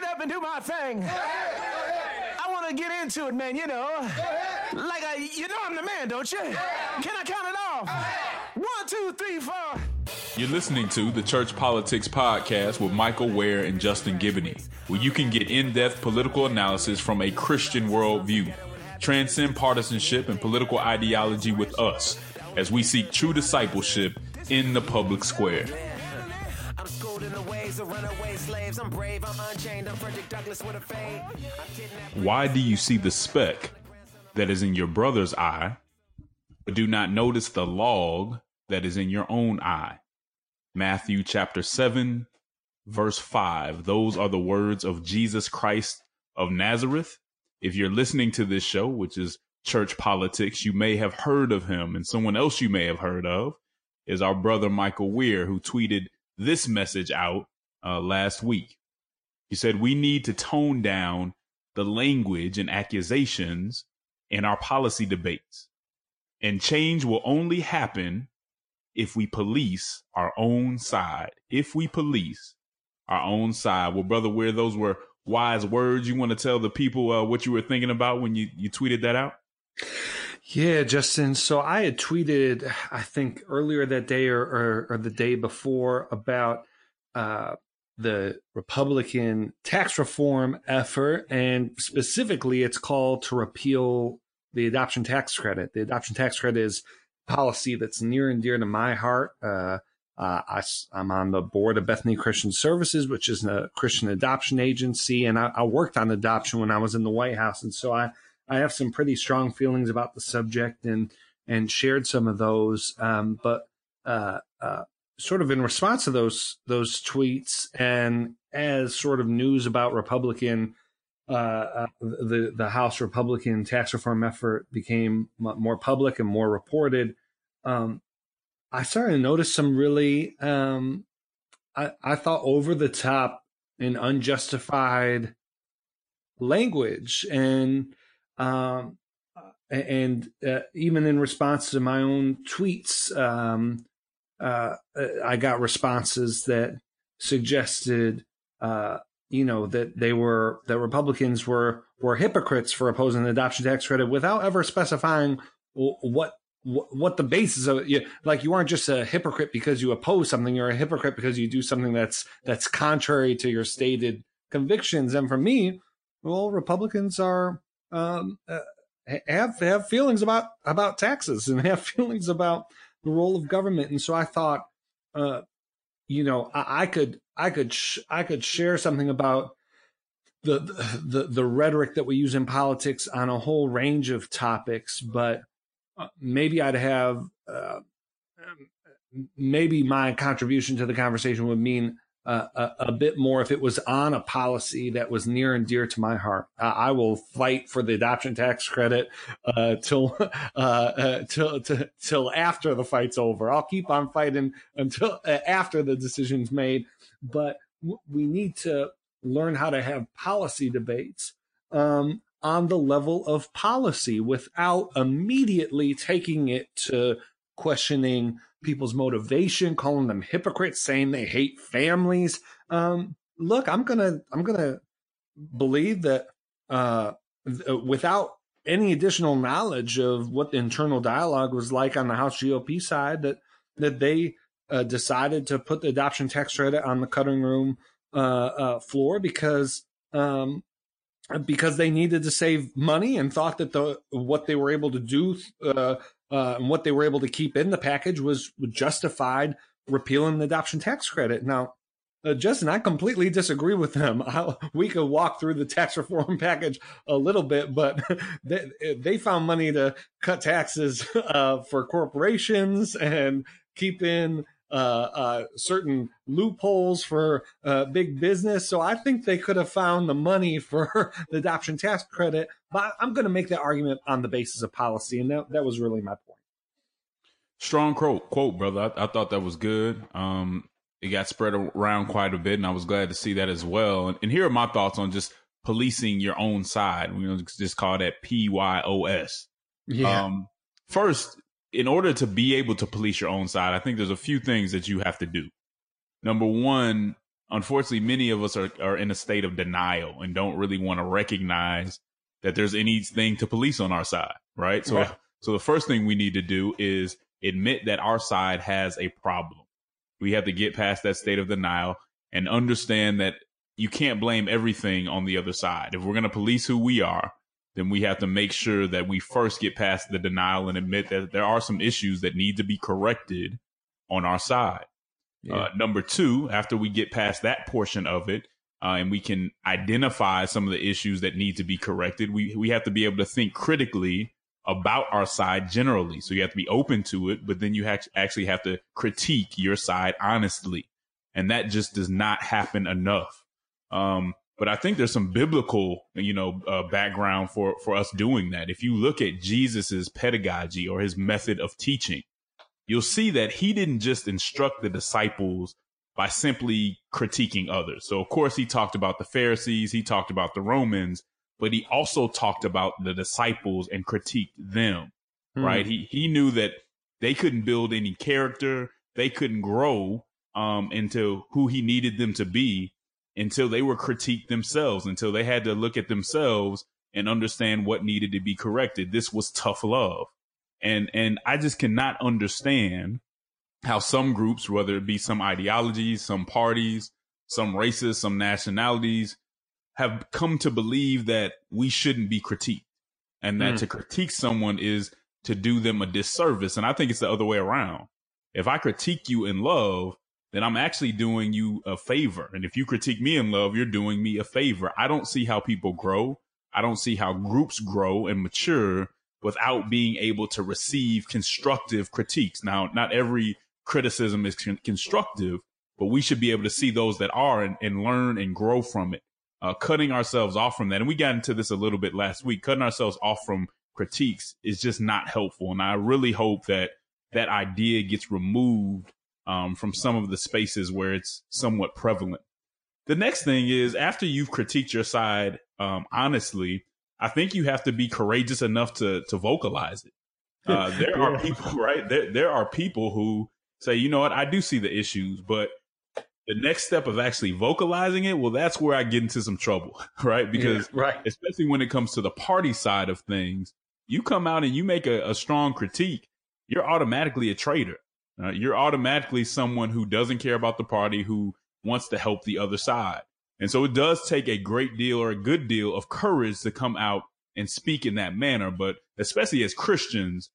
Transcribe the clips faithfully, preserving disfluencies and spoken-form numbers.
get up and do my thing. Go ahead, go ahead. I want to get into it, man, you know. Like, I, you know I'm the man, don't you? Yeah. Can I count it off? One, two, three, four. You're listening to the Church Politics Podcast with Michael Ware and Justin Giboney, where you can get in-depth political analysis from a Christian worldview. Transcend partisanship and political ideology with us as we seek true discipleship in the public square. Why do you see the speck that is in your brother's eye, but do not notice the log that is in your own eye? Matthew chapter seven, verse five. Those are the words of Jesus Christ of Nazareth. If you're listening to this show, which is Church Politics, you may have heard of him, and someone else you may have heard of is our brother Michael Ware, who tweeted this message out uh, last week. He said, we need to tone down the language and accusations in our policy debates, and change will only happen if we police our own side. If we police our own side. Well, Brother Ware, those were wise words. You want to tell the people uh, what you were thinking about when you, you tweeted that out? Yeah, Justin. So I had tweeted, I think earlier that day or, or, or the day before about uh, the Republican tax reform effort, and specifically its call to repeal the adoption tax credit. The adoption tax credit is policy that's near and dear to my heart. Uh, uh, I, I'm on the board of Bethany Christian Services, which is a Christian adoption agency, and I, I worked on adoption when I was in the White House, and so I, I have some pretty strong feelings about the subject, and and shared some of those. Um, but uh, uh, sort of in response to those those tweets, and as sort of news about Republican uh, uh, the the House Republican tax reform effort became more public and more reported, Um, I started to notice some really, um, I, I thought, over the top and unjustified language, and um, and uh, even in response to my own tweets, um, uh, I got responses that suggested, uh, you know, that they were that Republicans were were hypocrites for opposing the adoption tax credit without ever specifying what. What the basis of it, you, like you aren't just a hypocrite because you oppose something. You're a hypocrite because you do something that's that's contrary to your stated convictions. And for me, well, Republicans are um, uh, have have feelings about about taxes and have feelings about the role of government. And so I thought, uh, you know, I, I could I could sh- I could share something about the, the the rhetoric that we use in politics on a whole range of topics, but maybe I'd have, uh, maybe my contribution to the conversation would mean uh, a, a bit more if it was on a policy that was near and dear to my heart. Uh, I will fight for the adoption tax credit uh, till, uh, uh, till till till after the fight's over. I'll keep on fighting until uh, after the decision's made. But w- we need to learn how to have policy debates Um, on the level of policy without immediately taking it to questioning people's motivation, calling them hypocrites, saying they hate families. Um, look, I'm going to, I'm going to believe that uh, th- without any additional knowledge of what the internal dialogue was like on the House G O P side, that, that they uh, decided to put the adoption tax credit on the cutting room uh, uh, floor because, um, because they needed to save money and thought that the what they were able to do uh, uh, and what they were able to keep in the package was justified repealing the adoption tax credit. Now, uh, Justin, I completely disagree with them. I, we could walk through the tax reform package a little bit, but they, they found money to cut taxes uh, for corporations and keep in uh, uh, certain loopholes for uh, big business. So I think they could have found the money for the adoption tax credit, but I'm going to make that argument on the basis of policy. And that, that was really my point. Strong quote, quote, brother. I, I thought that was good. Um, it got spread around quite a bit, and I was glad to see that as well. And, and here are my thoughts on just policing your own side. We don't just call that P Y O S. Yeah. Um, first, in order to be able to police your own side, I think there's a few things that you have to do. Number one, unfortunately, many of us are, are in a state of denial and don't really want to recognize that there's anything to police on our side, right? So, right. so the first thing we need to do is admit that our side has a problem. We have to get past that state of denial and understand that you can't blame everything on the other side. If we're going to police who we are, then we have to make sure that we first get past the denial and admit that there are some issues that need to be corrected on our side. Yeah. Uh, number two, after we get past that portion of it, uh, and we can identify some of the issues that need to be corrected, we, we have to be able to think critically about our side generally. So you have to be open to it, but then you ha- actually have to critique your side honestly. And that just does not happen enough. Um, but I think there's some biblical, you know, uh, background for, for us doing that. If you look at Jesus's pedagogy or his method of teaching, you'll see that he didn't just instruct the disciples by simply critiquing others. So, of course, he talked about the Pharisees. He talked about the Romans, but he also talked about the disciples and critiqued them, hmm. right? He, he knew that they couldn't build any character. They couldn't grow um, into who he needed them to be until they were critiqued themselves, until they had to look at themselves and understand what needed to be corrected. This was tough love. And and I just cannot understand how some groups, whether it be some ideologies, some parties, some races, some nationalities, have come to believe that we shouldn't be critiqued and that mm. to critique someone is to do them a disservice. And I think it's the other way around. If I critique you in love, then I'm actually doing you a favor. And if you critique me in love, you're doing me a favor. I don't see how people grow. I don't see how groups grow and mature without being able to receive constructive critiques. Now, not every criticism is con- constructive, but we should be able to see those that are and, and learn and grow from it, uh, cutting ourselves off from that. And we got into this a little bit last week. Cutting ourselves off from critiques is just not helpful. And I really hope that that idea gets removed um, from some of the spaces where it's somewhat prevalent. The next thing is, after you've critiqued your side um, honestly, I think you have to be courageous enough to to vocalize it. Uh, there are people, right? There, there are people who say, you know what? I do see the issues, but the next step of actually vocalizing it, well, that's where I get into some trouble, right? Because yeah, right. especially when it comes to the party side of things, you come out and you make a, a strong critique, you're automatically a traitor. Uh, you're automatically someone who doesn't care about the party, who wants to help the other side. And so it does take a great deal or a good deal of courage to come out and speak in that manner. But especially as Christians,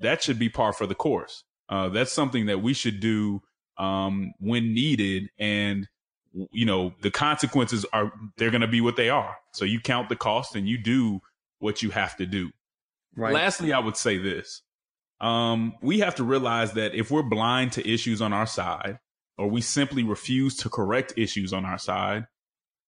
that should be par for the course. Uh, that's something that we should do um, when needed. And, you know, the consequences are they're going to be what they are. So you count the cost and you do what you have to do. Right. Lastly, I would say this. Um, we have to realize that if we're blind to issues on our side, or we simply refuse to correct issues on our side,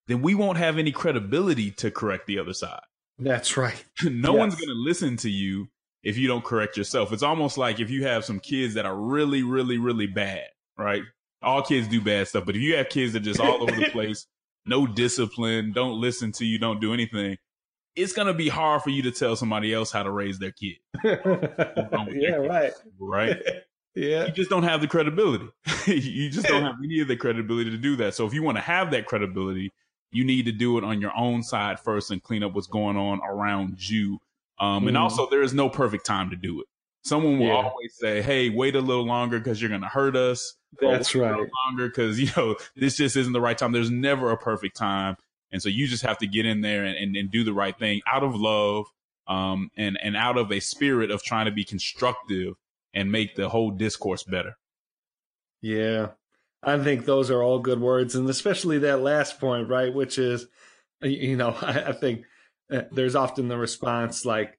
then we won't have any credibility to correct the other side. That's right. No yes. one's going to listen to you if you don't correct yourself. It's almost like if you have some kids that are really, really, really bad, right? All kids do bad stuff, but if you have kids that are just all over the place, no discipline, don't listen to you, don't do anything, it's going to be hard for you to tell somebody else how to raise their kid. yeah, right. Right. Yeah. You just don't have the credibility. You just don't have any of the credibility to do that. So if you want to have that credibility, you need to do it on your own side first and clean up what's going on around you. Um, mm. And also, there is no perfect time to do it. Someone will yeah. always say, hey, wait a little longer because you're going to hurt us. That's right. Wait a little longer because, you know, this just isn't the right time. There's never a perfect time. And so you just have to get in there and, and, and do the right thing out of love um, and, and out of a spirit of trying to be constructive and make the whole discourse better. Yeah, I think those are all good words. And especially that last point, right? Which is, you know, I, I think there's often the response like,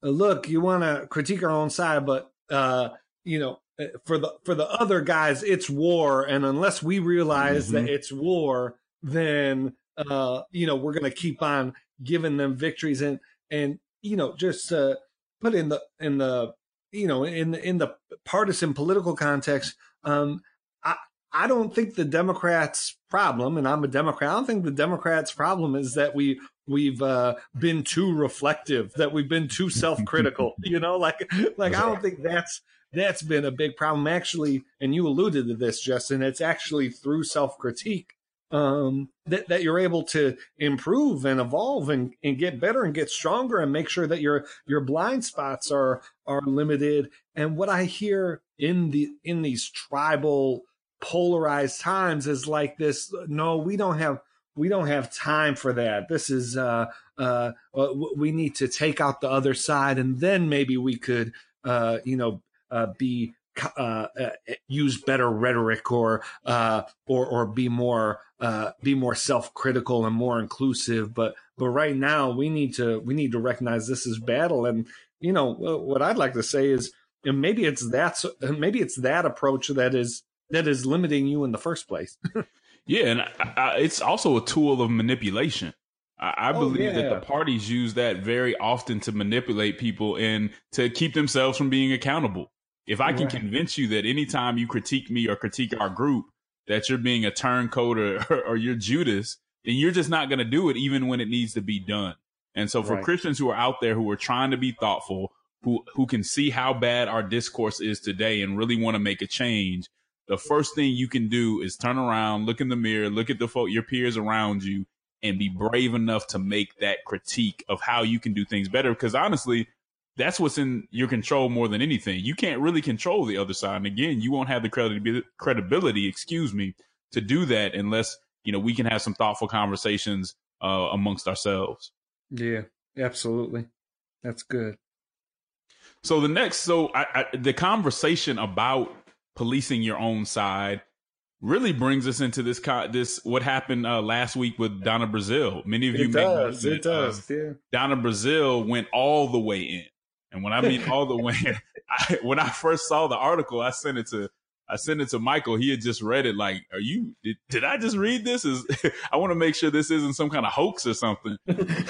look, you want to critique our own side, but, uh, you know, for the, for the other guys, it's war. And unless we realize mm-hmm. that it's war, then, uh, you know, we're going to keep on giving them victories and, and, you know, just, uh, put in the, in the, you know, in in the partisan political context, um, I I don't think the Democrats' problem, and I'm a Democrat, I don't think the Democrats' problem is that we we've uh, been too reflective, that we've been too self-critical. you know, like like I don't think that's that's been a big problem actually. And you alluded to this, Justin. It's actually through self-critique um, that, that you're able to improve and evolve and, and get better and get stronger and make sure that your your blind spots are are limited. And what I hear in the in these tribal polarized times is like this: no, we don't have we don't have time for that. This is uh uh we need to take out the other side, and then maybe we could uh you know uh be Uh, uh, use better rhetoric or, uh, or, or be more, uh, be more self-critical and more inclusive. But, but right now we need to, we need to recognize this is battle. And, you know, what I'd like to say is, and maybe it's that, maybe it's that approach that is, that is limiting you in the first place. Yeah. And I, I, it's also a tool of manipulation. I, I oh, believe yeah. that the parties use that very often to manipulate people and to keep themselves from being accountable. If I can convince you that anytime you critique me or critique our group, that you're being a turncoat or, or you're Judas, then you're just not going to do it even when it needs to be done. And so for right. Christians who are out there, who are trying to be thoughtful, who, who can see how bad our discourse is today and really want to make a change, the first thing you can do is turn around, look in the mirror, look at the folk, your peers around you, and be brave enough to make that critique of how you can do things better. Because honestly, that's what's in your control more than anything. You can't really control the other side. And again, you won't have the credi- credibility, excuse me, to do that unless, you know, we can have some thoughtful conversations uh, amongst ourselves. Yeah, absolutely. That's good. So the next, so I, I, the conversation about policing your own side really brings us into this, co- this, what happened uh, last week with Donna Brazile. Many of it you does, may know that, it does, uh, yeah. Donna Brazile went all the way in. And when I mean all the way, I, when I first saw the article, I sent it to I sent it to Michael. He had just read it. Like, are you? Did, did I just read this? Is I want to make sure this isn't some kind of hoax or something.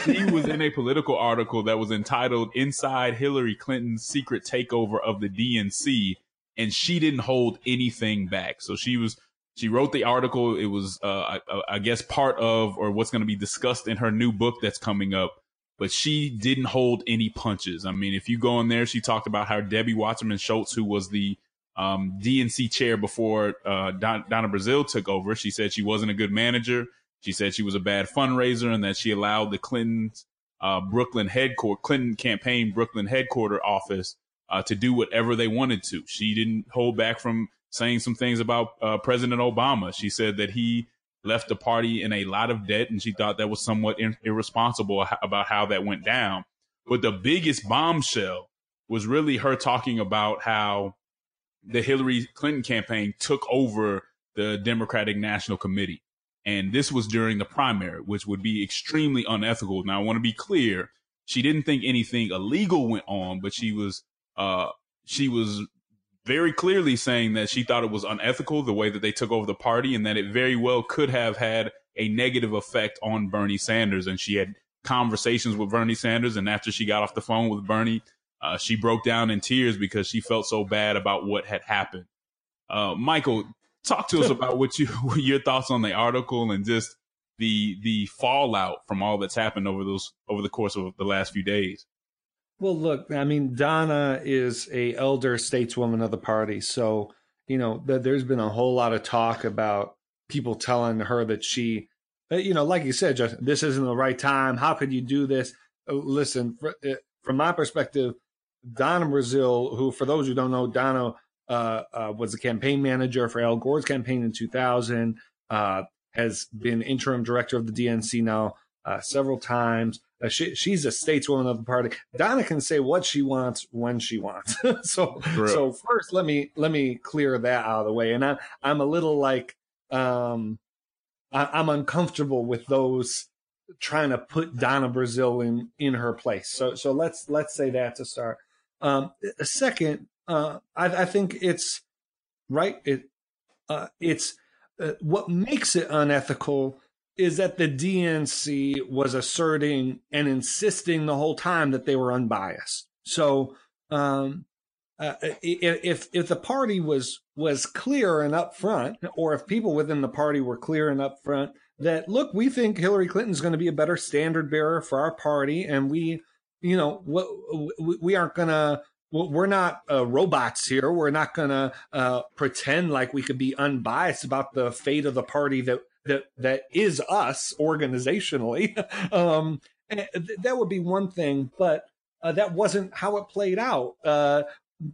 He was in a political article that was entitled "Inside Hillary Clinton's Secret Takeover of the D N C," and she didn't hold anything back. So she was she wrote the article. It was uh, I, I guess part of or what's going to be discussed in her new book that's coming up. But she didn't hold any punches. I mean, if you go in there, she talked about how Debbie Wasserman Schultz, who was the um, D N C chair before uh, Don- Donna Brazile took over, she said she wasn't a good manager. She said she was a bad fundraiser and that she allowed the Clinton's uh, Brooklyn headquarter, Clinton campaign Brooklyn headquarter office uh, to do whatever they wanted to. She didn't hold back from saying some things about uh, President Obama. She said that he left the party in a lot of debt, and she thought that was somewhat in- irresponsible about how that went down. But the biggest bombshell was really her talking about how the Hillary Clinton campaign took over the Democratic National Committee. And this was during the primary, which would be extremely unethical. Now, I want to be clear. She didn't think anything illegal went on, but she was uh, she was very clearly saying that she thought it was unethical the way that they took over the party and that it very well could have had a negative effect on Bernie Sanders. And she had conversations with Bernie Sanders. And after she got off the phone with Bernie, uh, she broke down in tears because she felt so bad about what had happened. Uh, Michael, talk to us about what you, your thoughts on the article and just the, the fallout from all that's happened over those, over the course of the last few days. Well, look, I mean, Donna is a elder stateswoman of the party. So, you know, th- there's been a whole lot of talk about people telling her that she, you know, like you said, Justin, this isn't the right time. How could you do this? Listen, for, from my perspective, Donna Brazile, who, for those who don't know, Donna uh, uh, was a campaign manager for Al Gore's campaign in two thousand, uh, has been interim director of the D N C now uh, several times. Uh, she, she's a stateswoman of the party. Donna can say what she wants when she wants. so, True. so first, let me let me clear that out of the way. And I'm I'm a little like um, I, I'm uncomfortable with those trying to put Donna Brazile in, in her place. So so let's let's say that to start. Um, second, uh, I, I think it's right. It uh, it's uh, what makes it unethical is that the D N C was asserting and insisting the whole time that they were unbiased. So um, uh, if if the party was was clear and upfront, or if people within the party were clear and upfront that, look, we think Hillary Clinton's going to be a better standard bearer for our party, and we, you know, we, we aren't going to, we're not uh, robots here. We're not going to uh, pretend like we could be unbiased about the fate of the party that that that is us organizationally, um, and th- that would be one thing. But uh, that wasn't how it played out. Uh,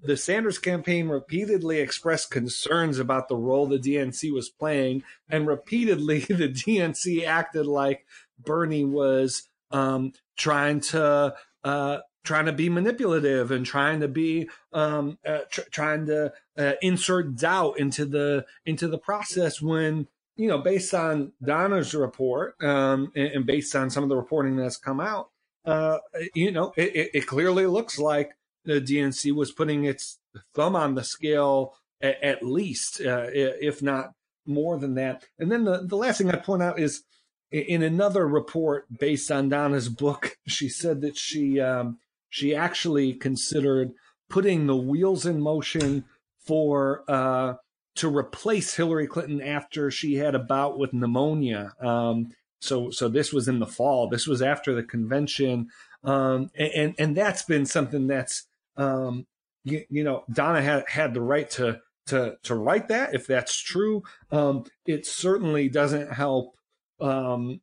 the Sanders campaign repeatedly expressed concerns about the role the D N C was playing, and repeatedly the D N C acted like Bernie was um, trying to uh, trying to be manipulative and trying to be um, uh, tr- trying to uh, insert doubt into the into the process when. You know, based on Donna's report um, and, and based on some of the reporting that's come out, uh, you know, it, it clearly looks like the D N C was putting its thumb on the scale at, at least, uh, if not more than that. And then the, the last thing I'd point out is in another report based on Donna's book, she said that she um, she actually considered putting the wheels in motion for uh to replace Hillary Clinton after she had a bout with pneumonia. Um, so so this was in the fall. This was after the convention. Um, and, and that's been something that's, um, you, you know, Donna had, had the right to, to, to write that, if that's true. Um, it certainly doesn't help um,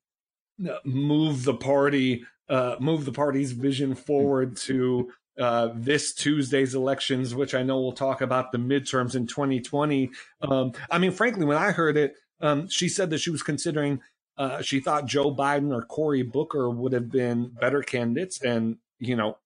move the party, uh, move the party's vision forward to Uh, this Tuesday's elections, which I know we'll talk about the midterms in twenty twenty. Um, I mean, frankly, when I heard it, um, she said that she was considering, uh, she thought Joe Biden or Cory Booker would have been better candidates. And, you know,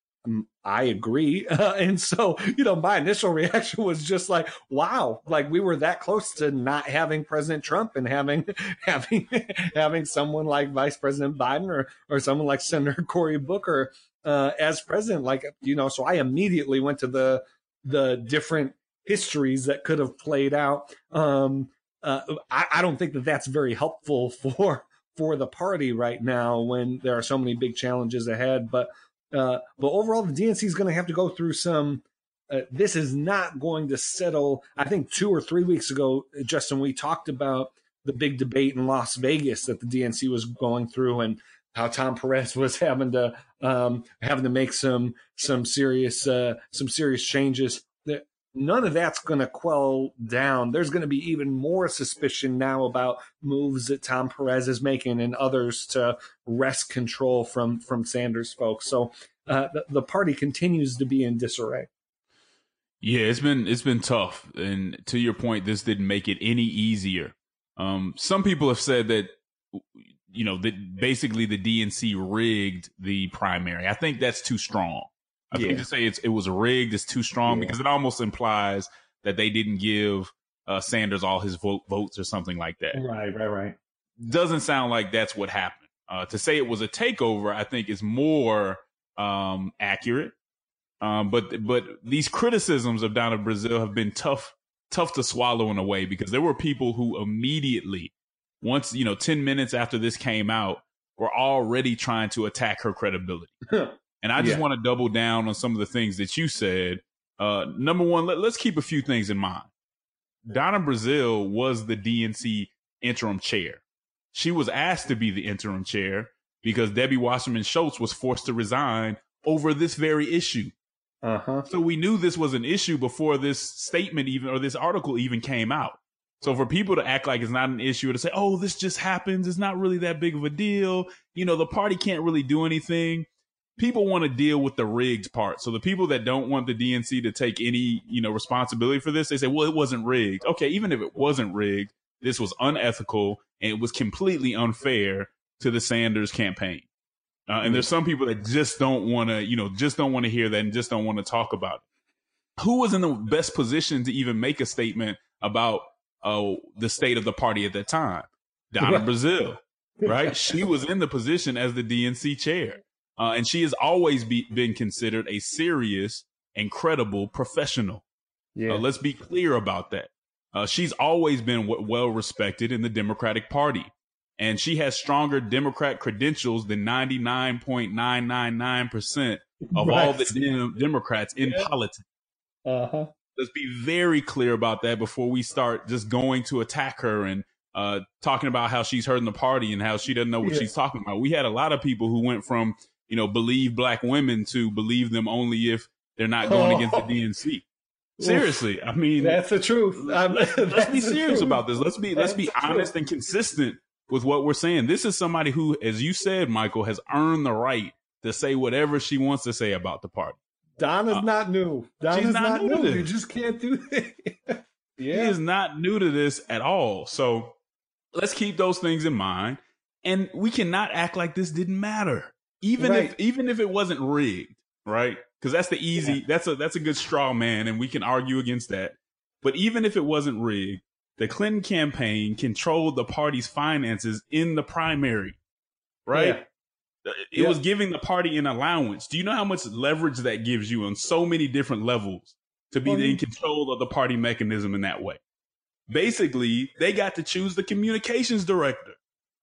I agree. Uh, and so, you know, my initial reaction was just like, wow, like we were that close to not having President Trump and having having having someone like Vice President Biden or or someone like Senator Cory Booker uh, as president. Like, you know, so I immediately went to the the different histories that could have played out. Um, uh, I, I don't think that that's very helpful for for the party right now when there are so many big challenges ahead. But Uh, but overall, the D N C is going to have to go through some. Uh, this is not going to settle. I think two or three weeks ago, Justin, we talked about the big debate in Las Vegas that the D N C was going through, and how Tom Perez was having to um, having to make some some serious uh, some serious changes. None of that's going to quell down. There's going to be even more suspicion now about moves that Tom Perez is making and others to wrest control from from Sanders folks. So uh, the, the party continues to be in disarray. Yeah, it's been it's been tough. And to your point, this didn't make it any easier. Um, some people have said that, you know, that basically the D N C rigged the primary. I think that's too strong. I think yeah. to say it's, it was rigged is too strong yeah. because it almost implies that they didn't give uh, Sanders all his vote, votes or something like that. Right, right, right. Doesn't sound like that's what happened. Uh, to say it was a takeover, I think, is more um, accurate. Um, but but these criticisms of Donna Brazile have been tough, tough to swallow in a way, because there were people who immediately, once, you know, ten minutes after this came out, were already trying to attack her credibility. And I just yeah. want to double down on some of the things that you said. Uh, number one, let, let's keep a few things in mind. Donna Brazile was the D N C interim chair. She was asked to be the interim chair because Debbie Wasserman Schultz was forced to resign over this very issue. Uh-huh. So we knew this was an issue before this statement even, or this article even came out. So for people to act like it's not an issue, or to say, oh, this just happens, it's not really that big of a deal, you know, the party can't really do anything. People want to deal with the rigged part. So the people that don't want the D N C to take any, you know, responsibility for this, they say, well, it wasn't rigged. Okay, even if it wasn't rigged, this was unethical and it was completely unfair to the Sanders campaign. Uh, and there's some people that just don't want to, you know, just don't want to hear that and just don't want to talk about it. Who was in the best position to even make a statement about uh, the state of the party at that time? Donna Brazile, right? She was in the position as the D N C chair. Uh, and she has always be, been considered a serious and credible professional. Yeah. Uh, let's be clear about that. Uh, she's always been w- well respected in the Democratic Party, and she has stronger Democrat credentials than ninety-nine point nine nine nine percent of right. all the dem- Democrats in yeah. politics. Uh-huh. Let's be very clear about that before we start just going to attack her and uh, talking about how she's hurting the party and how she doesn't know what yeah. she's talking about. We had a lot of people who went from, you know, believe black women to believe them only if they're not going oh. against the D N C. Seriously, I mean, that's the truth. Let's, let's be serious truth. about this. Let's be that's let's be honest truth. and consistent with what we're saying. This is somebody who, as you said, Michael, has earned the right to say whatever she wants to say about the party. Donna's uh, not new. Donna's not, not new. new. You just can't do that. Yeah. He is not new to this at all. So let's keep those things in mind. And we cannot act like this didn't matter. Even right. if even if it wasn't rigged, right? Because that's the easy, yeah. that's a that's a good straw man, and we can argue against that. But even if it wasn't rigged, the Clinton campaign controlled the party's finances in the primary, right? Yeah. It yeah. was giving the party an allowance. Do you know how much leverage that gives you on so many different levels to be well, in control of the party mechanism in that way? Basically, they got to choose the communications director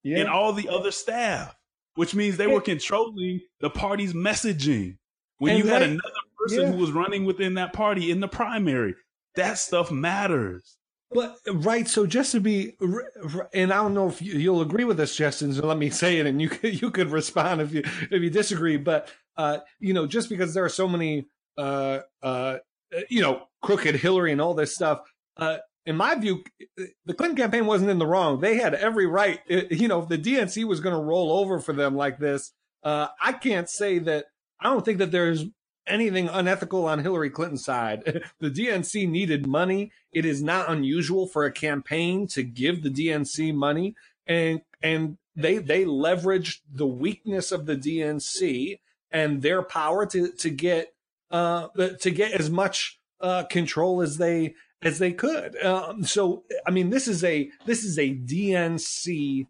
yeah. and all the other staff, which means they were controlling the party's messaging. When and you had like, another person yeah. who was running within that party in the primary, that stuff matters. But right, so just to be, and I don't know if you'll agree with us, Justin. So let me say it, and you could, you could respond if you if you disagree. But uh, you know, just because there are so many, uh, uh, you know, crooked Hillary and all this stuff, uh, in my view, the Clinton campaign wasn't in the wrong. They had every right. You know, if the D N C was going to roll over for them like this, uh, I can't say that. I don't think that there's anything unethical on Hillary Clinton's side. The D N C needed money. It is not unusual for a campaign to give the D N C money, and and they they leveraged the weakness of the D N C and their power to to get uh to get as much uh control as they as they could. Um, so I mean, this is a this is a D N C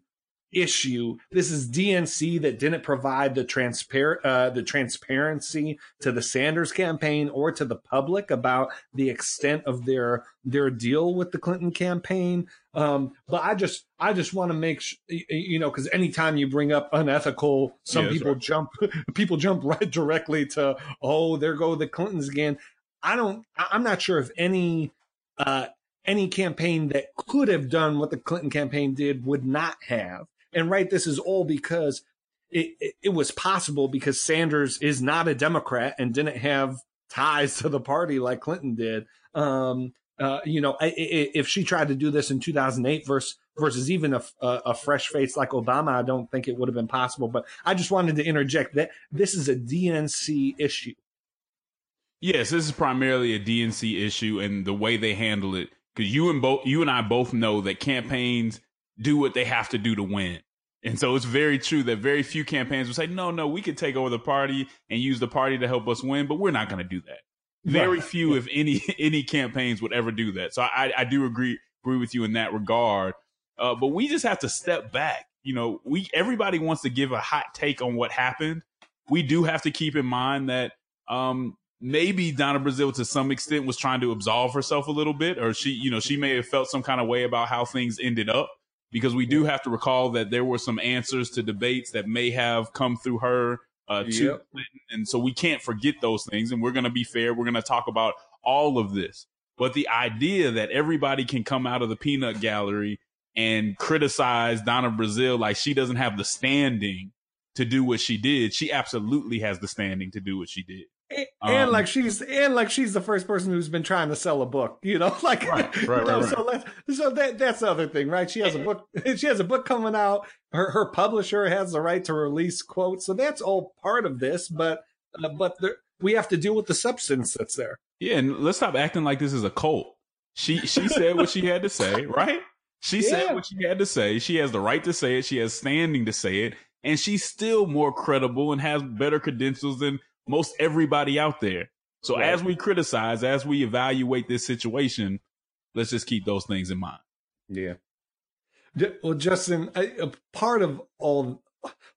issue. This is D N C that didn't provide the transparent uh, the transparency to the Sanders campaign or to the public about the extent of their their deal with the Clinton campaign. Um, but I just I just want to make sh- you know, because anytime you bring up unethical, some yeah, people right. jump people jump right directly to, oh, there go the Clintons again. I don't. I'm not sure if any. Uh, any campaign that could have done what the Clinton campaign did would not have. And right, this is all because it, it, it was possible because Sanders is not a Democrat and didn't have ties to the party like Clinton did. Um, uh, you know, I, I, if she tried to do this in two thousand eight versus, versus even a, a, a fresh face like Obama, I don't think it would have been possible. But I just wanted to interject that this is a D N C issue. Yes, this is primarily a D N C issue, and the way they handle it, because you and both you and I both know that campaigns do what they have to do to win. And so it's very true that very few campaigns will say, no, no, we could take over the party and use the party to help us win, but we're not going to do that. Very right. few, if any, any campaigns would ever do that. So I, I do agree agree with you in that regard. Uh, but we just have to step back. You know, we everybody wants to give a hot take on what happened. We do have to keep in mind that um, maybe Donna Brazile to some extent was trying to absolve herself a little bit, or she, you know, she may have felt some kind of way about how things ended up, because we do have to recall that there were some answers to debates that may have come through her uh, to yep. Clinton. And so we can't forget those things. And we're going to be fair. We're going to talk about all of this. But the idea that everybody can come out of the peanut gallery and criticize Donna Brazile like she doesn't have the standing to do what she did. She absolutely has the standing to do what she did. And um, like she's and like she's the first person who's been trying to sell a book, you know, like right, right, you know, right, right. so that's so that that's the other thing, right? She has a book, she has a book coming out. Her her publisher has the right to release quotes, so that's all part of this. But uh, but there, we have to deal with the substance that's there. Yeah, and let's stop acting like this is a cult. She she said what she had to say, right? She yeah. said what she had to say. She has the right to say it. She has standing to say it, and she's still more credible and has better credentials than most everybody out there. So right. as we criticize, as we evaluate this situation, let's just keep those things in mind. Yeah. Well, Justin, a part of all,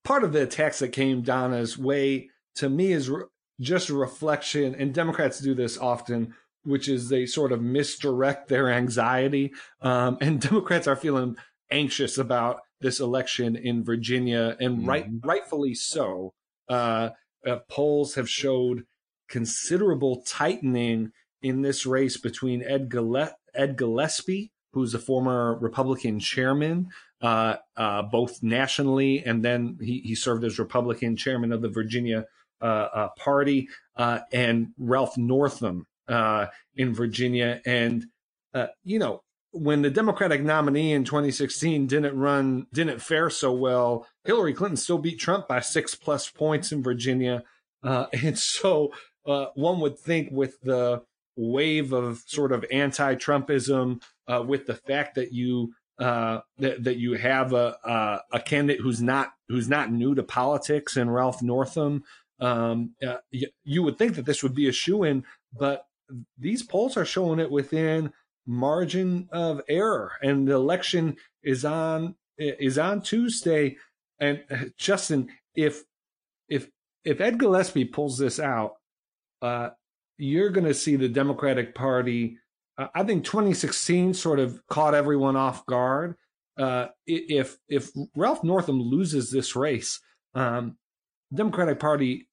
part of the attacks that came Donna's way to me is re- just a reflection, and Democrats do this often, which is they sort of misdirect their anxiety. Um, and Democrats are feeling anxious about this election in Virginia, and mm-hmm. right, rightfully so. Uh, Uh, polls have showed considerable tightening in this race between Ed Gillespie, Ed Gillespie who's the former Republican chairman, uh, uh, both nationally, and then he, he served as Republican chairman of the Virginia uh, uh, party, uh, and Ralph Northam uh, in Virginia. And, uh, you know, when the Democratic nominee in twenty sixteen didn't run, didn't fare so well, Hillary Clinton still beat Trump by six plus points in Virginia. Uh, and so uh, one would think with the wave of sort of anti-Trumpism, uh, with the fact that you uh, that, that you have a, a a candidate who's not who's not new to politics and Ralph Northam, um, uh, you, you would think that this would be a shoo-in, but these polls are showing it within margin of error, and the election is on is on Tuesday. And Justin, if if if Ed Gillespie pulls this out, uh, you're going to see the Democratic Party. Uh, I think twenty sixteen sort of caught everyone off guard. Uh, if if Ralph Northam loses this race, um, Democratic Party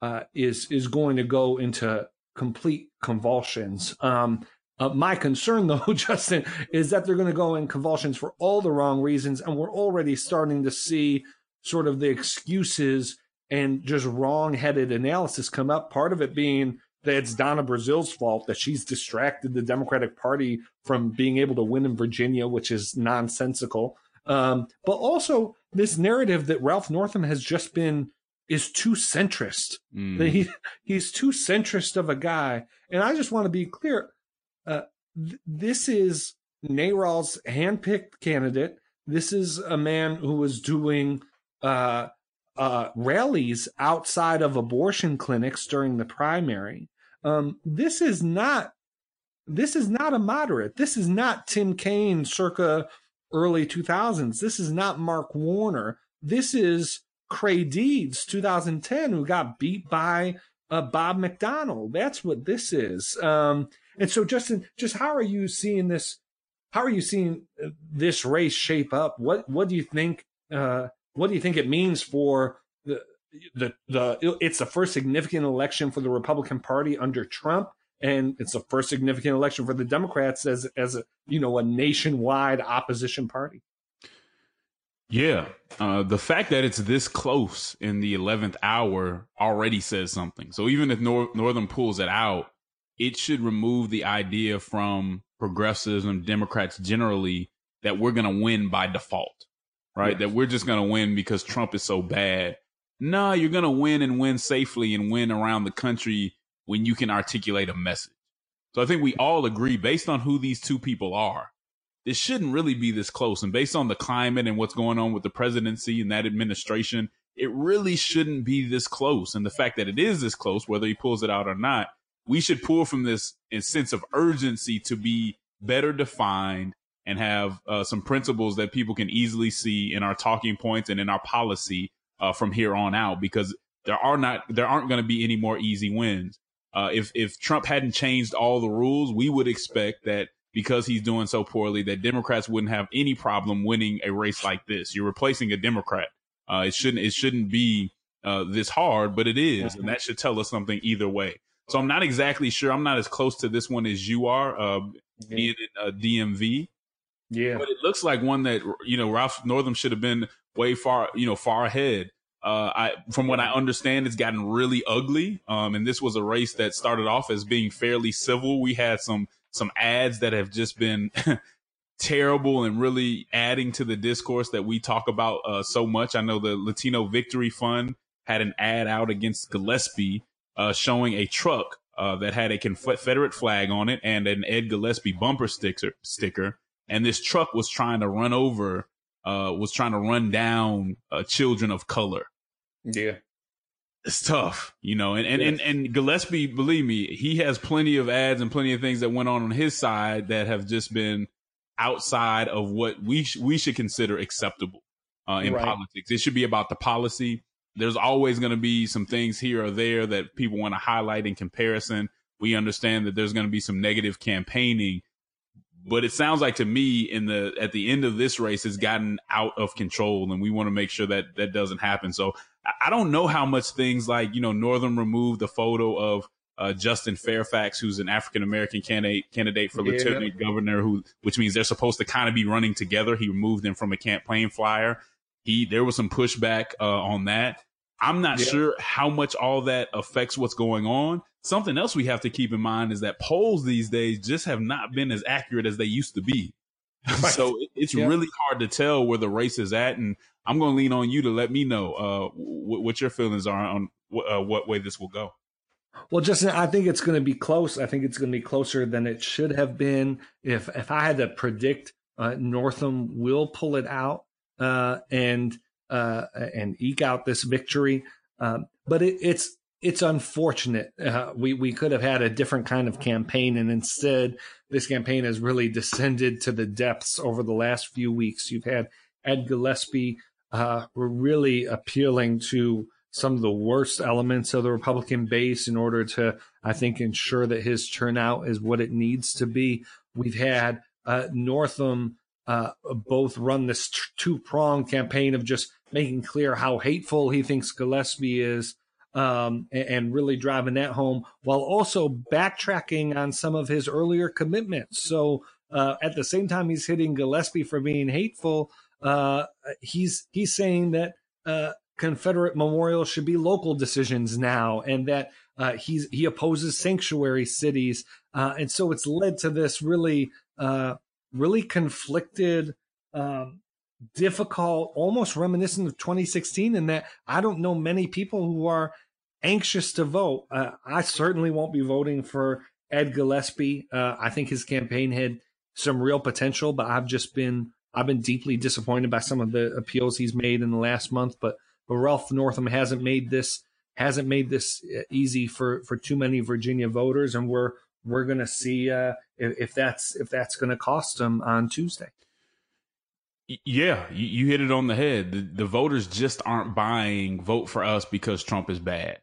uh, is is going to go into complete convulsions. Um, Uh, my concern, though, Justin, is that they're going to go in convulsions for all the wrong reasons. And we're already starting to see sort of the excuses and just wrong-headed analysis come up. Part of it being that it's Donna Brazile's fault, that she's distracted the Democratic Party from being able to win in Virginia, which is nonsensical. Um, but also this narrative that Ralph Northam has just been is too centrist. Mm. That he, he's too centrist of a guy. And I just want to be clear. Uh, th- this is NARAL's handpicked candidate. This is a man who was doing uh, uh, rallies outside of abortion clinics during the primary. Um, this is not. This is not a moderate. This is not Tim Kaine circa early two thousands. This is not Mark Warner. This is Cray Deeds two thousand ten, who got beat by uh, Bob McDonnell. That's what this is. Um, And so, Justin, just how are you seeing this? How are you seeing this race shape up? What What do you think? Uh, what do you think it means for the the the? It's the first significant election for the Republican Party under Trump, and it's the first significant election for the Democrats as as a, you know, a nationwide opposition party. Yeah, uh, the fact that it's this close in the eleventh hour already says something. So even if Nor- Northern pulls it out, it should remove the idea from progressives and Democrats generally that we're going to win by default, right? Yes. That we're just going to win because Trump is so bad. No, you're going to win and win safely and win around the country when you can articulate a message. So I think we all agree, based on who these two people are, this shouldn't really be this close. And based on the climate and what's going on with the presidency and that administration, it really shouldn't be this close. And the fact that it is this close, whether he pulls it out or not, we should pull from this a sense of urgency to be better defined and have uh, some principles that people can easily see in our talking points and in our policy uh, from here on out, because there are not there aren't going to be any more easy wins. Uh, if if Trump hadn't changed all the rules, we would expect that because he's doing so poorly that Democrats wouldn't have any problem winning a race like this. You're replacing a Democrat. Uh, it shouldn't it shouldn't be uh, this hard, but it is. And that should tell us something either way. So I'm not exactly sure. I'm not as close to this one as you are, uh, yeah. being in uh, D M V. Yeah, but it looks like one that, you know, Ralph Northam should have been way far, you know, far ahead. Uh, I, from what I understand, it's gotten really ugly. Um, and this was a race that started off as being fairly civil. We had some some ads that have just been terrible and really adding to the discourse that we talk about uh, so much. I know the Latino Victory Fund had an ad out against Gillespie, Uh, showing a truck uh, that had a Confederate flag on it and an Ed Gillespie bumper sticker. sticker. And this truck was trying to run over, uh, was trying to run down uh, children of color. Yeah. It's tough, you know, and, and, yes. and, and Gillespie, believe me, he has plenty of ads and plenty of things that went on on his side that have just been outside of what we, sh- we should consider acceptable uh, in right. politics. It should be about the policy. There's always going to be some things here or there that people want to highlight in comparison. We understand that there's going to be some negative campaigning, but it sounds like to me in the, at the end of this race, it's gotten out of control, and we want to make sure that that doesn't happen. So I don't know how much things like, you know, Northam removed the photo of uh, Justin Fairfax, who's an African-American candidate candidate for yeah. lieutenant governor, who, which means they're supposed to kind of be running together. He removed them from a campaign flyer. He, there was some pushback uh, on that. I'm not yeah. sure how much all that affects what's going on. Something else we have to keep in mind is that polls these days just have not been as accurate as they used to be. Right. So it's yeah. really hard to tell where the race is at. And I'm going to lean on you to let me know uh, w- what your feelings are on w- uh, what way this will go. Well, Justin, I think it's going to be close. I think it's going to be closer than it should have been. If if I had to predict, uh, Northam will pull it out uh, and uh, and eke out this victory. Um, but it, it's it's unfortunate. Uh, we we could have had a different kind of campaign, and instead, this campaign has really descended to the depths over the last few weeks. You've had Ed Gillespie uh, really appealing to some of the worst elements of the Republican base in order to, I think, ensure that his turnout is what it needs to be. We've had uh, Northam uh, both run this t- two-pronged campaign of just making clear how hateful he thinks Gillespie is um, and, and really driving that home while also backtracking on some of his earlier commitments. So uh, at the same time he's hitting Gillespie for being hateful, uh, he's he's saying that uh, – Confederate memorials should be local decisions now, and that uh, he's, he opposes sanctuary cities. Uh, and so it's led to this really, uh, really conflicted, um, difficult, almost reminiscent of twenty sixteen in that I don't know many people who are anxious to vote. Uh, I certainly won't be voting for Ed Gillespie. Uh, I think his campaign had some real potential, but I've just been, I've been deeply disappointed by some of the appeals he's made in the last month, but But Ralph Northam hasn't made this hasn't made this easy for, for too many Virginia voters, and we're we're going to see uh, if, if that's if that's going to cost them on Tuesday. Yeah, you hit it on the head. The, the voters just aren't buying vote for us because Trump is bad.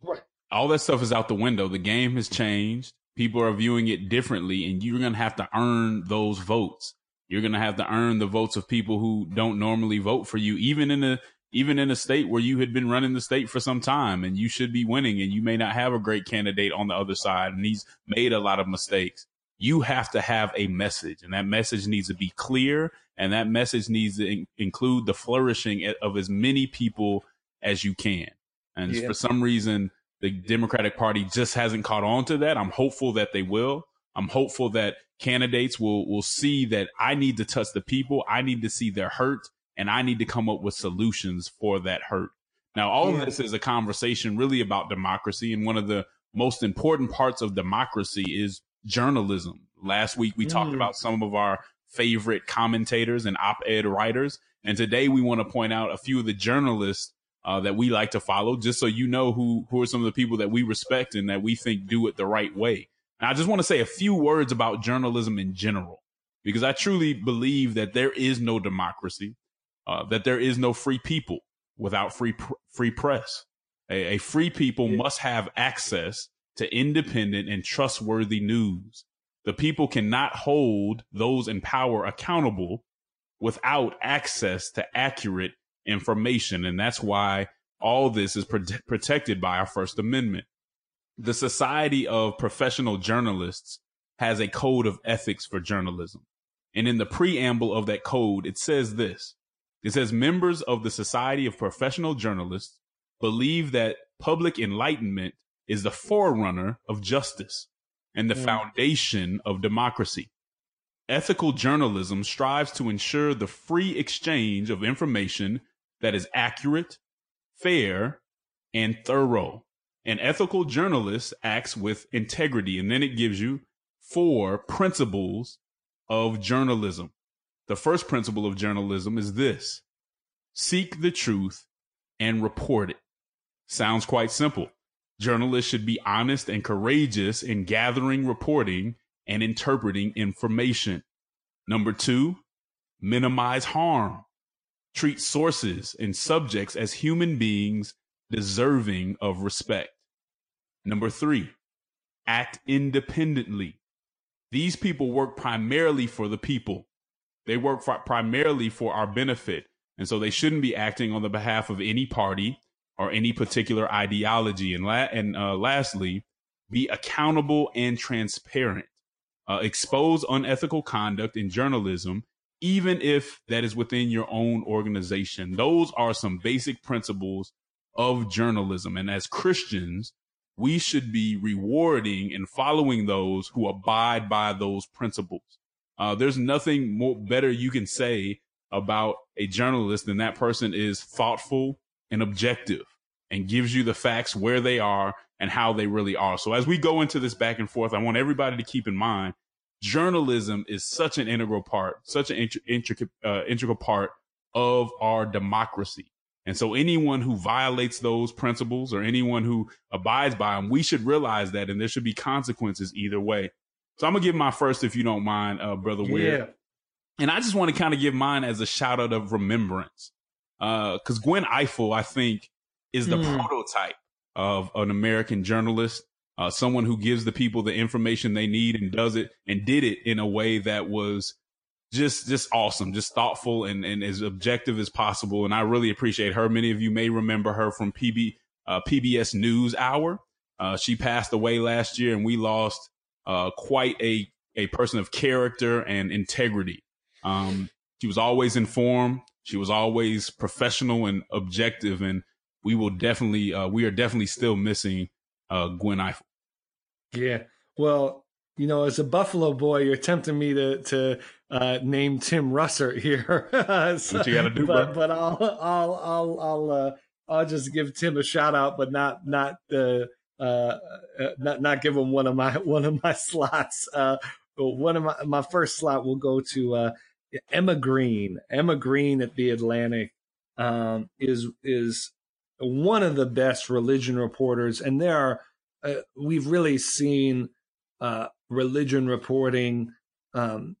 Right. All that stuff is out the window. The game has changed. People are viewing it differently, and you're going to have to earn those votes. You're going to have to earn the votes of people who don't normally vote for you, even in the. Even in a state where you had been running the state for some time and you should be winning and you may not have a great candidate on the other side and he's made a lot of mistakes, you have to have a message, and that message needs to be clear, and that message needs to in- include the flourishing of as many people as you can. And yeah. for some reason, the Democratic Party just hasn't caught on to that. I'm hopeful that they will. I'm hopeful that candidates will will see that I need to touch the people. I need to see their hurt. And I need to come up with solutions for that hurt. Now, all yeah. of this is a conversation really about democracy. And one of the most important parts of democracy is journalism. Last week, we mm. talked about some of our favorite commentators and op-ed writers. And today we want to point out a few of the journalists uh, that we like to follow, just so you know who, who are some of the people that we respect and that we think do it the right way. And I just want to say a few words about journalism in general, because I truly believe that there is no democracy. Uh, that there is no free people without free pr- free press. A, a free people must have access to independent and trustworthy news. The people cannot hold those in power accountable without access to accurate information. And that's why all this is pro- protected by our First Amendment. The Society of Professional Journalists has a code of ethics for journalism. And in the preamble of that code, it says this. It says members of the Society of Professional Journalists believe that public enlightenment is the forerunner of justice and the yeah. foundation of democracy. Ethical journalism strives to ensure the free exchange of information that is accurate, fair, and thorough. An ethical journalist acts with integrity. And then it gives you four principles of journalism. The first principle of journalism is this: seek the truth and report it. Sounds quite simple. Journalists should be honest and courageous in gathering, reporting, and interpreting information. Number two, minimize harm. Treat sources and subjects as human beings deserving of respect. Number three, act independently. These people work primarily for the people. They work for, primarily for our benefit, and so they shouldn't be acting on the behalf of any party or any particular ideology. And la- and uh, lastly, be accountable and transparent. Uh, expose unethical conduct in journalism, even if that is within your own organization. Those are some basic principles of journalism. And as Christians, we should be rewarding and following those who abide by those principles. Uh, there's nothing more better you can say about a journalist than that person is thoughtful and objective and gives you the facts where they are and how they really are. So as we go into this back and forth, I want everybody to keep in mind, journalism is such an integral part, such an int- intricate, uh, integral part of our democracy. And so anyone who violates those principles or anyone who abides by them, we should realize that, and there should be consequences either way. So I'm going to give my first, if you don't mind, uh, Brother Ware. Yeah. And I just want to kind of give mine as a shout out of remembrance, because uh, Gwen Ifill, I think, is the mm. prototype of an American journalist, uh, someone who gives the people the information they need and does it and did it in a way that was just just awesome, just thoughtful and, and as objective as possible. And I really appreciate her. Many of you may remember her from P B, uh, P B S NewsHour. Uh, she passed away last year, and we lost uh, quite a, a person of character and integrity. Um, she was always informed. She was always professional and objective. And we will definitely, uh, we are definitely still missing uh, Gwen Ifill. Yeah. Well, you know, as a Buffalo boy, you're tempting me to to uh, name Tim Russert here. so, what you got to do, but, but I'll I'll I'll I'll uh, I'll just give Tim a shout out, but not not uh, uh, not not give him one of my one of my slots. Uh, one of my my first slot will go to. Uh, Emma Green, Emma Green at The Atlantic um, is is one of the best religion reporters. And there are uh, we've really seen uh, religion reporting um,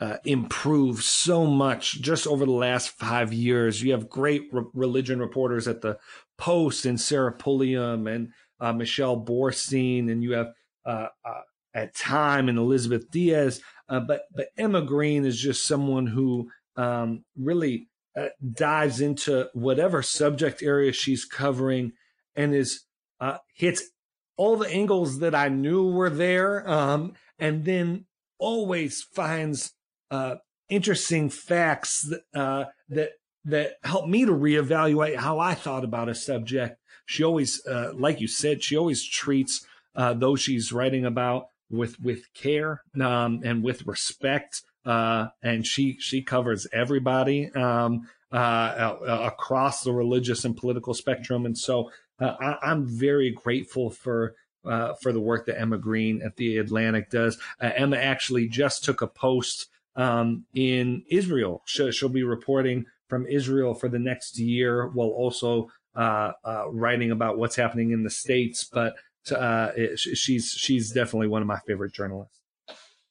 uh, improve so much just over the last five years. You have great re- religion reporters at the Post and Sarah Pulliam and uh, Michelle Borstein, and you have uh, uh, at Time and Elizabeth Diaz. Uh, but but Emma Green is just someone who um, really uh, dives into whatever subject area she's covering, and is uh, hits all the angles that I knew were there, um, and then always finds uh, interesting facts that, uh, that that help me to reevaluate how I thought about a subject. She always, uh, like you said, she always treats uh, those she's writing about with with care um, and with respect, uh, and she she covers everybody um, uh, uh, across the religious and political spectrum. And so uh, I, I'm very grateful for uh, for the work that Emma Green at The Atlantic does. Uh, Emma actually just took a post um, in Israel. She'll, she'll be reporting from Israel for the next year, while also uh, uh, writing about what's happening in the States, but. So, uh, it, she's she's definitely one of my favorite journalists.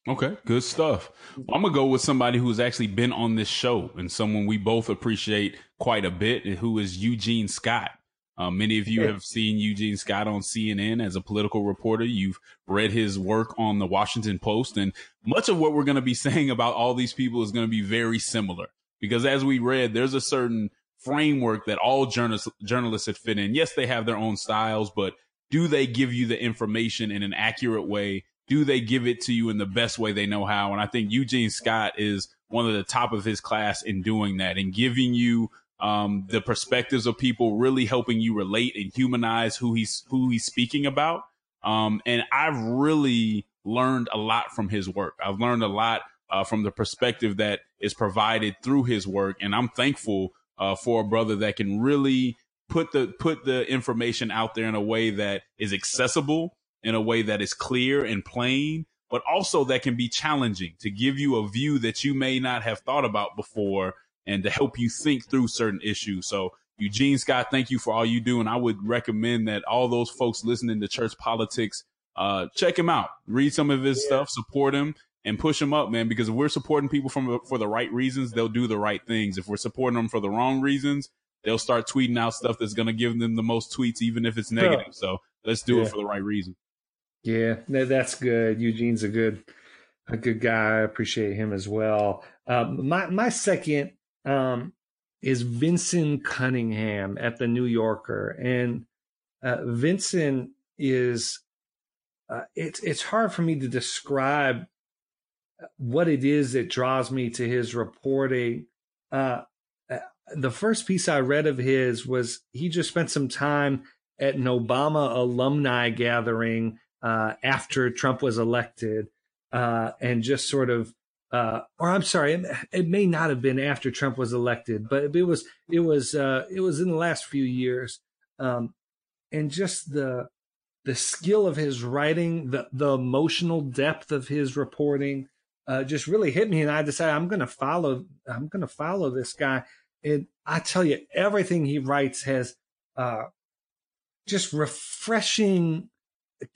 Okay, good stuff. Well, I'm gonna go with somebody who's actually been on this show and someone we both appreciate quite a bit, who is Eugene Scott. Uh, many of you yeah. have seen Eugene Scott on C N N as a political reporter. You've read his work on the Washington Post, and much of what we're gonna be saying about all these people is gonna be very similar, because as we read, there's a certain framework that all journalists journalists have fit in. Yes, they have their own styles, but do they give you the information in an accurate way? Do they give it to you in the best way they know how? And I think Eugene Scott is one of the top of his class in doing that and giving you um, the perspectives of people, really helping you relate and humanize who he's who he's speaking about. Um, and I've really learned a lot from his work. I've learned a lot uh, from the perspective that is provided through his work. And I'm thankful uh, for a brother that can really put the put the information out there in a way that is accessible, in a way that is clear and plain, but also that can be challenging, to give you a view that you may not have thought about before and to help you think through certain issues. So Eugene Scott, thank you for all you do. And I would recommend that all those folks listening to Church Politics, uh, check him out, read some of his yeah. stuff, support him and push him up, man, because if we're supporting people from, for the right reasons, they'll do the right things. If we're supporting them for the wrong reasons, they'll start tweeting out stuff that's going to give them the most tweets, even if it's negative. So let's do yeah. it for the right reason. Yeah, no, that's good. Eugene's a good, a good guy. I appreciate him as well. Uh, my my second um, is Vincent Cunningham at The New Yorker, and uh, Vincent is uh, it's it's hard for me to describe what it is that draws me to his reporting. Uh, The first piece I read of his was he just spent some time at an Obama alumni gathering uh, after Trump was elected, uh, and just sort of uh, or I'm sorry, it, it may not have been after Trump was elected, but it was it was uh, it was in the last few years, um, and just the the skill of his writing, the the emotional depth of his reporting, uh, just really hit me, and I decided I'm going to follow I'm going to follow this guy. And I tell you, everything he writes has uh, just refreshing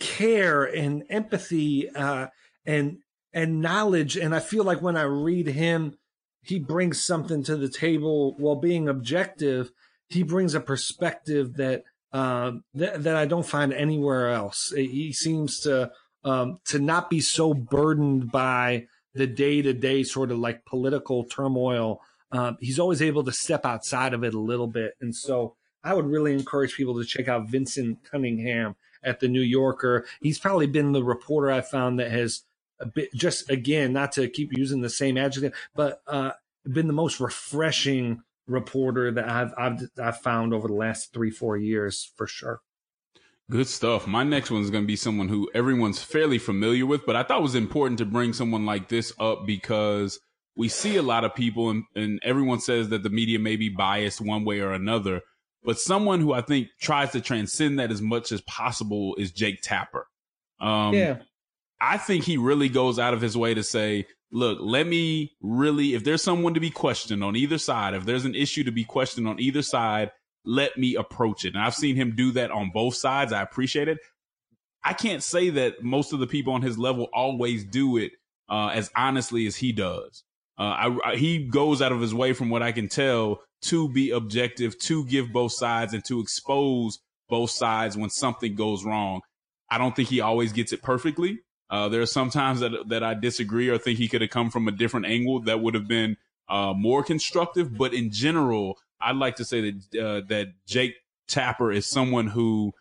care and empathy uh, and and knowledge. And I feel like when I read him, he brings something to the table while being objective. He brings a perspective that uh, th- that I don't find anywhere else. He seems to um, to not be so burdened by the day to day sort of like political turmoil. Uh, he's always able to step outside of it a little bit. And so I would really encourage people to check out Vincent Cunningham at The New Yorker. He's probably been the reporter I found that has a bit, just, again, not to keep using the same adjective, but uh, been the most refreshing reporter that I've, I've, I've found over the last three, four years for sure. Good stuff. My next one is going to be someone who everyone's fairly familiar with, but I thought it was important to bring someone like this up because we see a lot of people, and, and everyone says that the media may be biased one way or another, but someone who I think tries to transcend that as much as possible is Jake Tapper. Um, yeah. I think he really goes out of his way to say, look, let me really, if there's someone to be questioned on either side, if there's an issue to be questioned on either side, let me approach it. And I've seen him do that on both sides. I appreciate it. I can't say that most of the people on his level always do it uh, as honestly as he does. Uh, I, I, he goes out of his way, from what I can tell, to be objective, to give both sides and to expose both sides when something goes wrong. I don't think he always gets it perfectly. Uh, there are some times that that I disagree or think he could have come from a different angle that would have been uh, more constructive. But in general, I'd like to say that uh, that Jake Tapper is someone who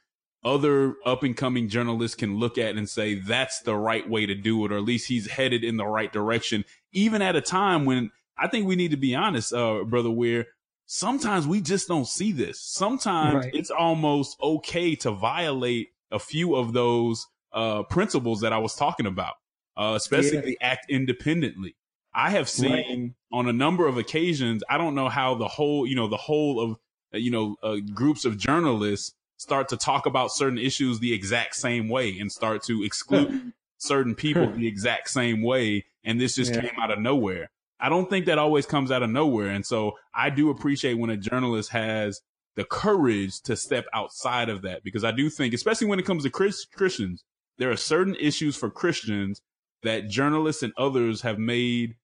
other up-and-coming journalists can look at and say that's the right way to do it, or at least he's headed in the right direction, even at a time when I think we need to be honest, uh, Brother Ware, sometimes we just don't see this. Sometimes right. It's almost okay to violate a few of those uh, principles that I was talking about, uh, especially yeah. the act independently. I have seen right. on a number of occasions, I don't know how the whole, you know, the whole of, you know, uh, groups of journalists start to talk about certain issues the exact same way and start to exclude certain people the exact same way. And this just yeah. came out of nowhere. I don't think that always comes out of nowhere. And so I do appreciate when a journalist has the courage to step outside of that, because I do think, especially when it comes to Chris, Christians, there are certain issues for Christians that journalists and others have made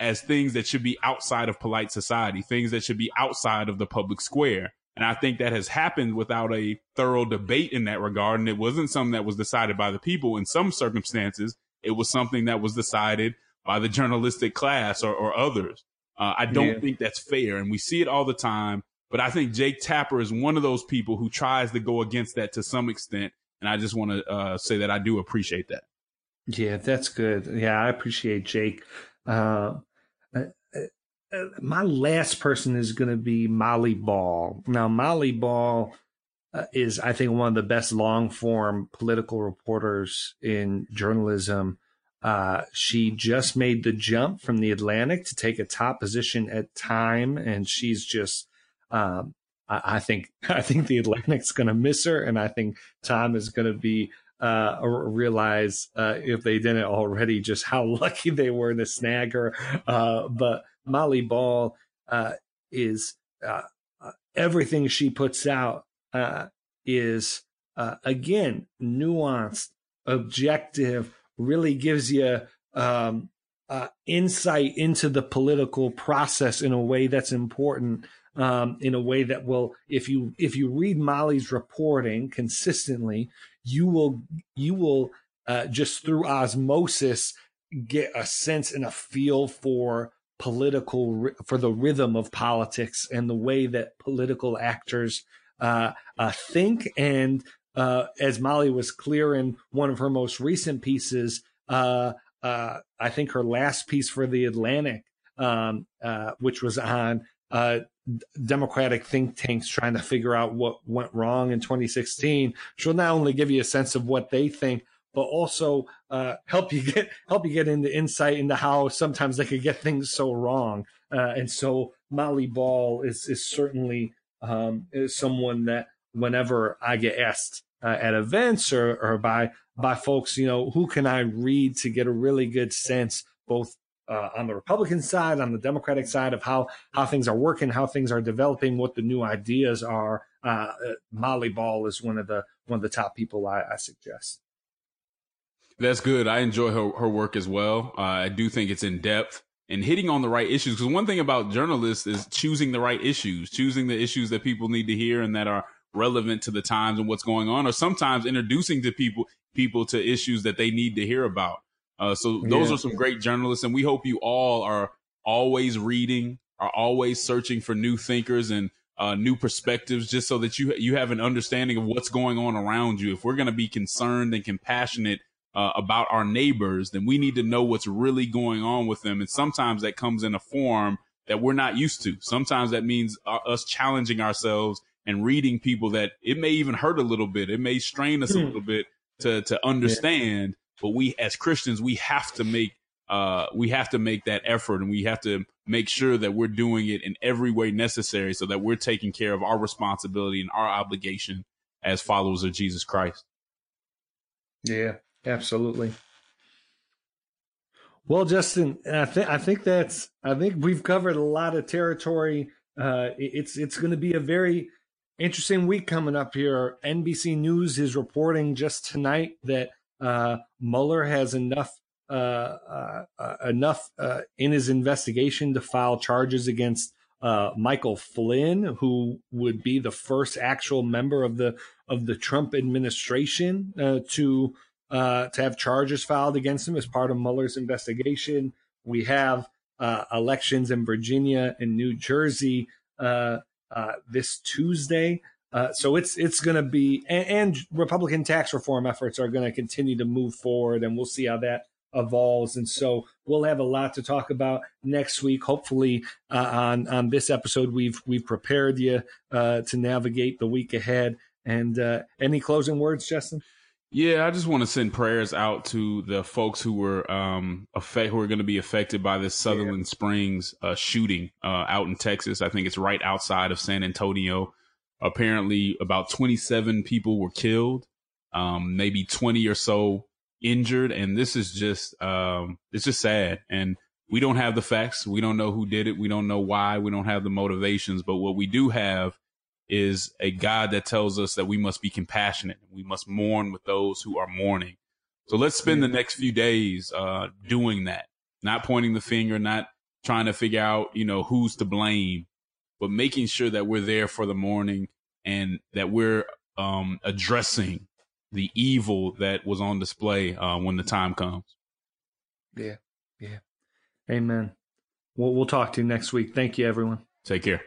as things that should be outside of polite society, things that should be outside of the public square. And I think that has happened without a thorough debate in that regard. And it wasn't something that was decided by the people. In some circumstances, it was something that was decided by the journalistic class or, or others. Uh, I don't yeah. think that's fair. And we see it all the time. But I think Jake Tapper is one of those people who tries to go against that to some extent. And I just want to uh, say that I do appreciate that. Yeah, that's good. Yeah, I appreciate Jake. Uh, I- My last person is going to be Molly Ball. Now, Molly Ball uh, is, I think, one of the best long-form political reporters in journalism. Uh, she just made the jump from The Atlantic to take a top position at Time, and she's just, um, I, I think, I think The Atlantic's going to miss her, and I think Time is going to be Uh, realize uh, if they didn't already just how lucky they were to snag her. Uh, but Molly Ball uh, is uh, everything she puts out uh, is uh, again nuanced, objective. Really gives you um, uh, insight into the political process in a way that's important. Um, in a way that will, if you if you read Molly's reporting consistently, you will you will uh, just through osmosis get a sense and a feel for political for the rhythm of politics and the way that political actors uh, uh, think. And uh, as Molly was clear in one of her most recent pieces, uh, uh, I think her last piece for The Atlantic, um, uh, which was on uh, Democratic think tanks trying to figure out what went wrong in twenty sixteen. She'll not only give you a sense of what they think, but also uh, help you get help you get into insight into how sometimes they could get things so wrong. Uh, and so Molly Ball is is certainly um, is someone that whenever I get asked uh, at events or or by by folks, you know, who can I read to get a really good sense, both uh, on the Republican side, on the Democratic side, of how how things are working, how things are developing, what the new ideas are. Uh, Molly Ball is one of the one of the top people I, I suggest. That's good. I enjoy her, her work as well. Uh, I do think it's in depth and hitting on the right issues. Because one thing about journalists is choosing the right issues, choosing the issues that people need to hear and that are relevant to the times and what's going on, or sometimes introducing to people people to issues that they need to hear about. Uh, so those yeah. are some great journalists. And we hope you all are always reading, are always searching for new thinkers and uh, new perspectives, just so that you you have an understanding of what's going on around you. If we're going to be concerned and compassionate Uh, about our neighbors, then we need to know what's really going on with them. And sometimes that comes in a form that we're not used to. Sometimes that means uh, us challenging ourselves and reading people that it may even hurt a little bit. It may strain us a little bit to, to understand. Yeah. But we, as Christians, we have to make, uh, we have to make that effort, and we have to make sure that we're doing it in every way necessary so that we're taking care of our responsibility and our obligation as followers of Jesus Christ. Yeah. Absolutely. Well, Justin, I think I think that's I think we've covered a lot of territory. Uh, it's it's going to be a very interesting week coming up here. N B C News is reporting just tonight that uh, Mueller has enough uh, uh, enough uh, in his investigation to file charges against uh, Michael Flynn, who would be the first actual member of the of the Trump administration uh, to. Uh, to have charges filed against him as part of Mueller's investigation. We have uh, elections in Virginia and New Jersey uh, uh, this Tuesday. Uh, so it's it's going to be, and, and Republican tax reform efforts are going to continue to move forward, and we'll see how that evolves. And so we'll have a lot to talk about next week. Hopefully uh, on, on this episode, we've we've prepared you uh, to navigate the week ahead. And uh, any closing words, Justin? Yeah, I just want to send prayers out to the folks who were um affect, who are going to be affected by this Sutherland yeah. Springs uh, shooting uh, out in Texas. I think it's right outside of San Antonio. Apparently, about twenty-seven people were killed, um, maybe twenty or so injured, and this is just um, it's just sad. And we don't have the facts. We don't know who did it. We don't know why. We don't have the motivations. But what we do have is a God that tells us that we must be compassionate. We must mourn with those who are mourning. So let's spend the next few days uh, doing that, not pointing the finger, not trying to figure out, you know, who's to blame, but making sure that we're there for the mourning and that we're um, addressing the evil that was on display uh, when the time comes. Yeah. Yeah. Amen. Well, we'll talk to you next week. Thank you, everyone. Take care.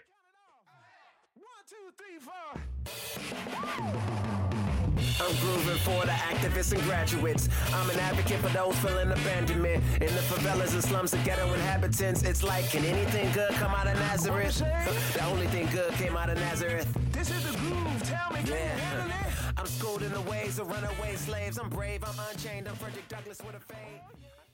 I'm grooving for the activists and graduates. I'm an advocate for those feeling abandonment. In the favelas and slums of ghetto inhabitants, it's like, can anything good come out of Nazareth? The only thing good came out of Nazareth. This is the groove, tell me, can yeah. you handle it? I'm schooled in the ways of runaway slaves. I'm brave, I'm unchained, I'm Frederick Douglass with a fade.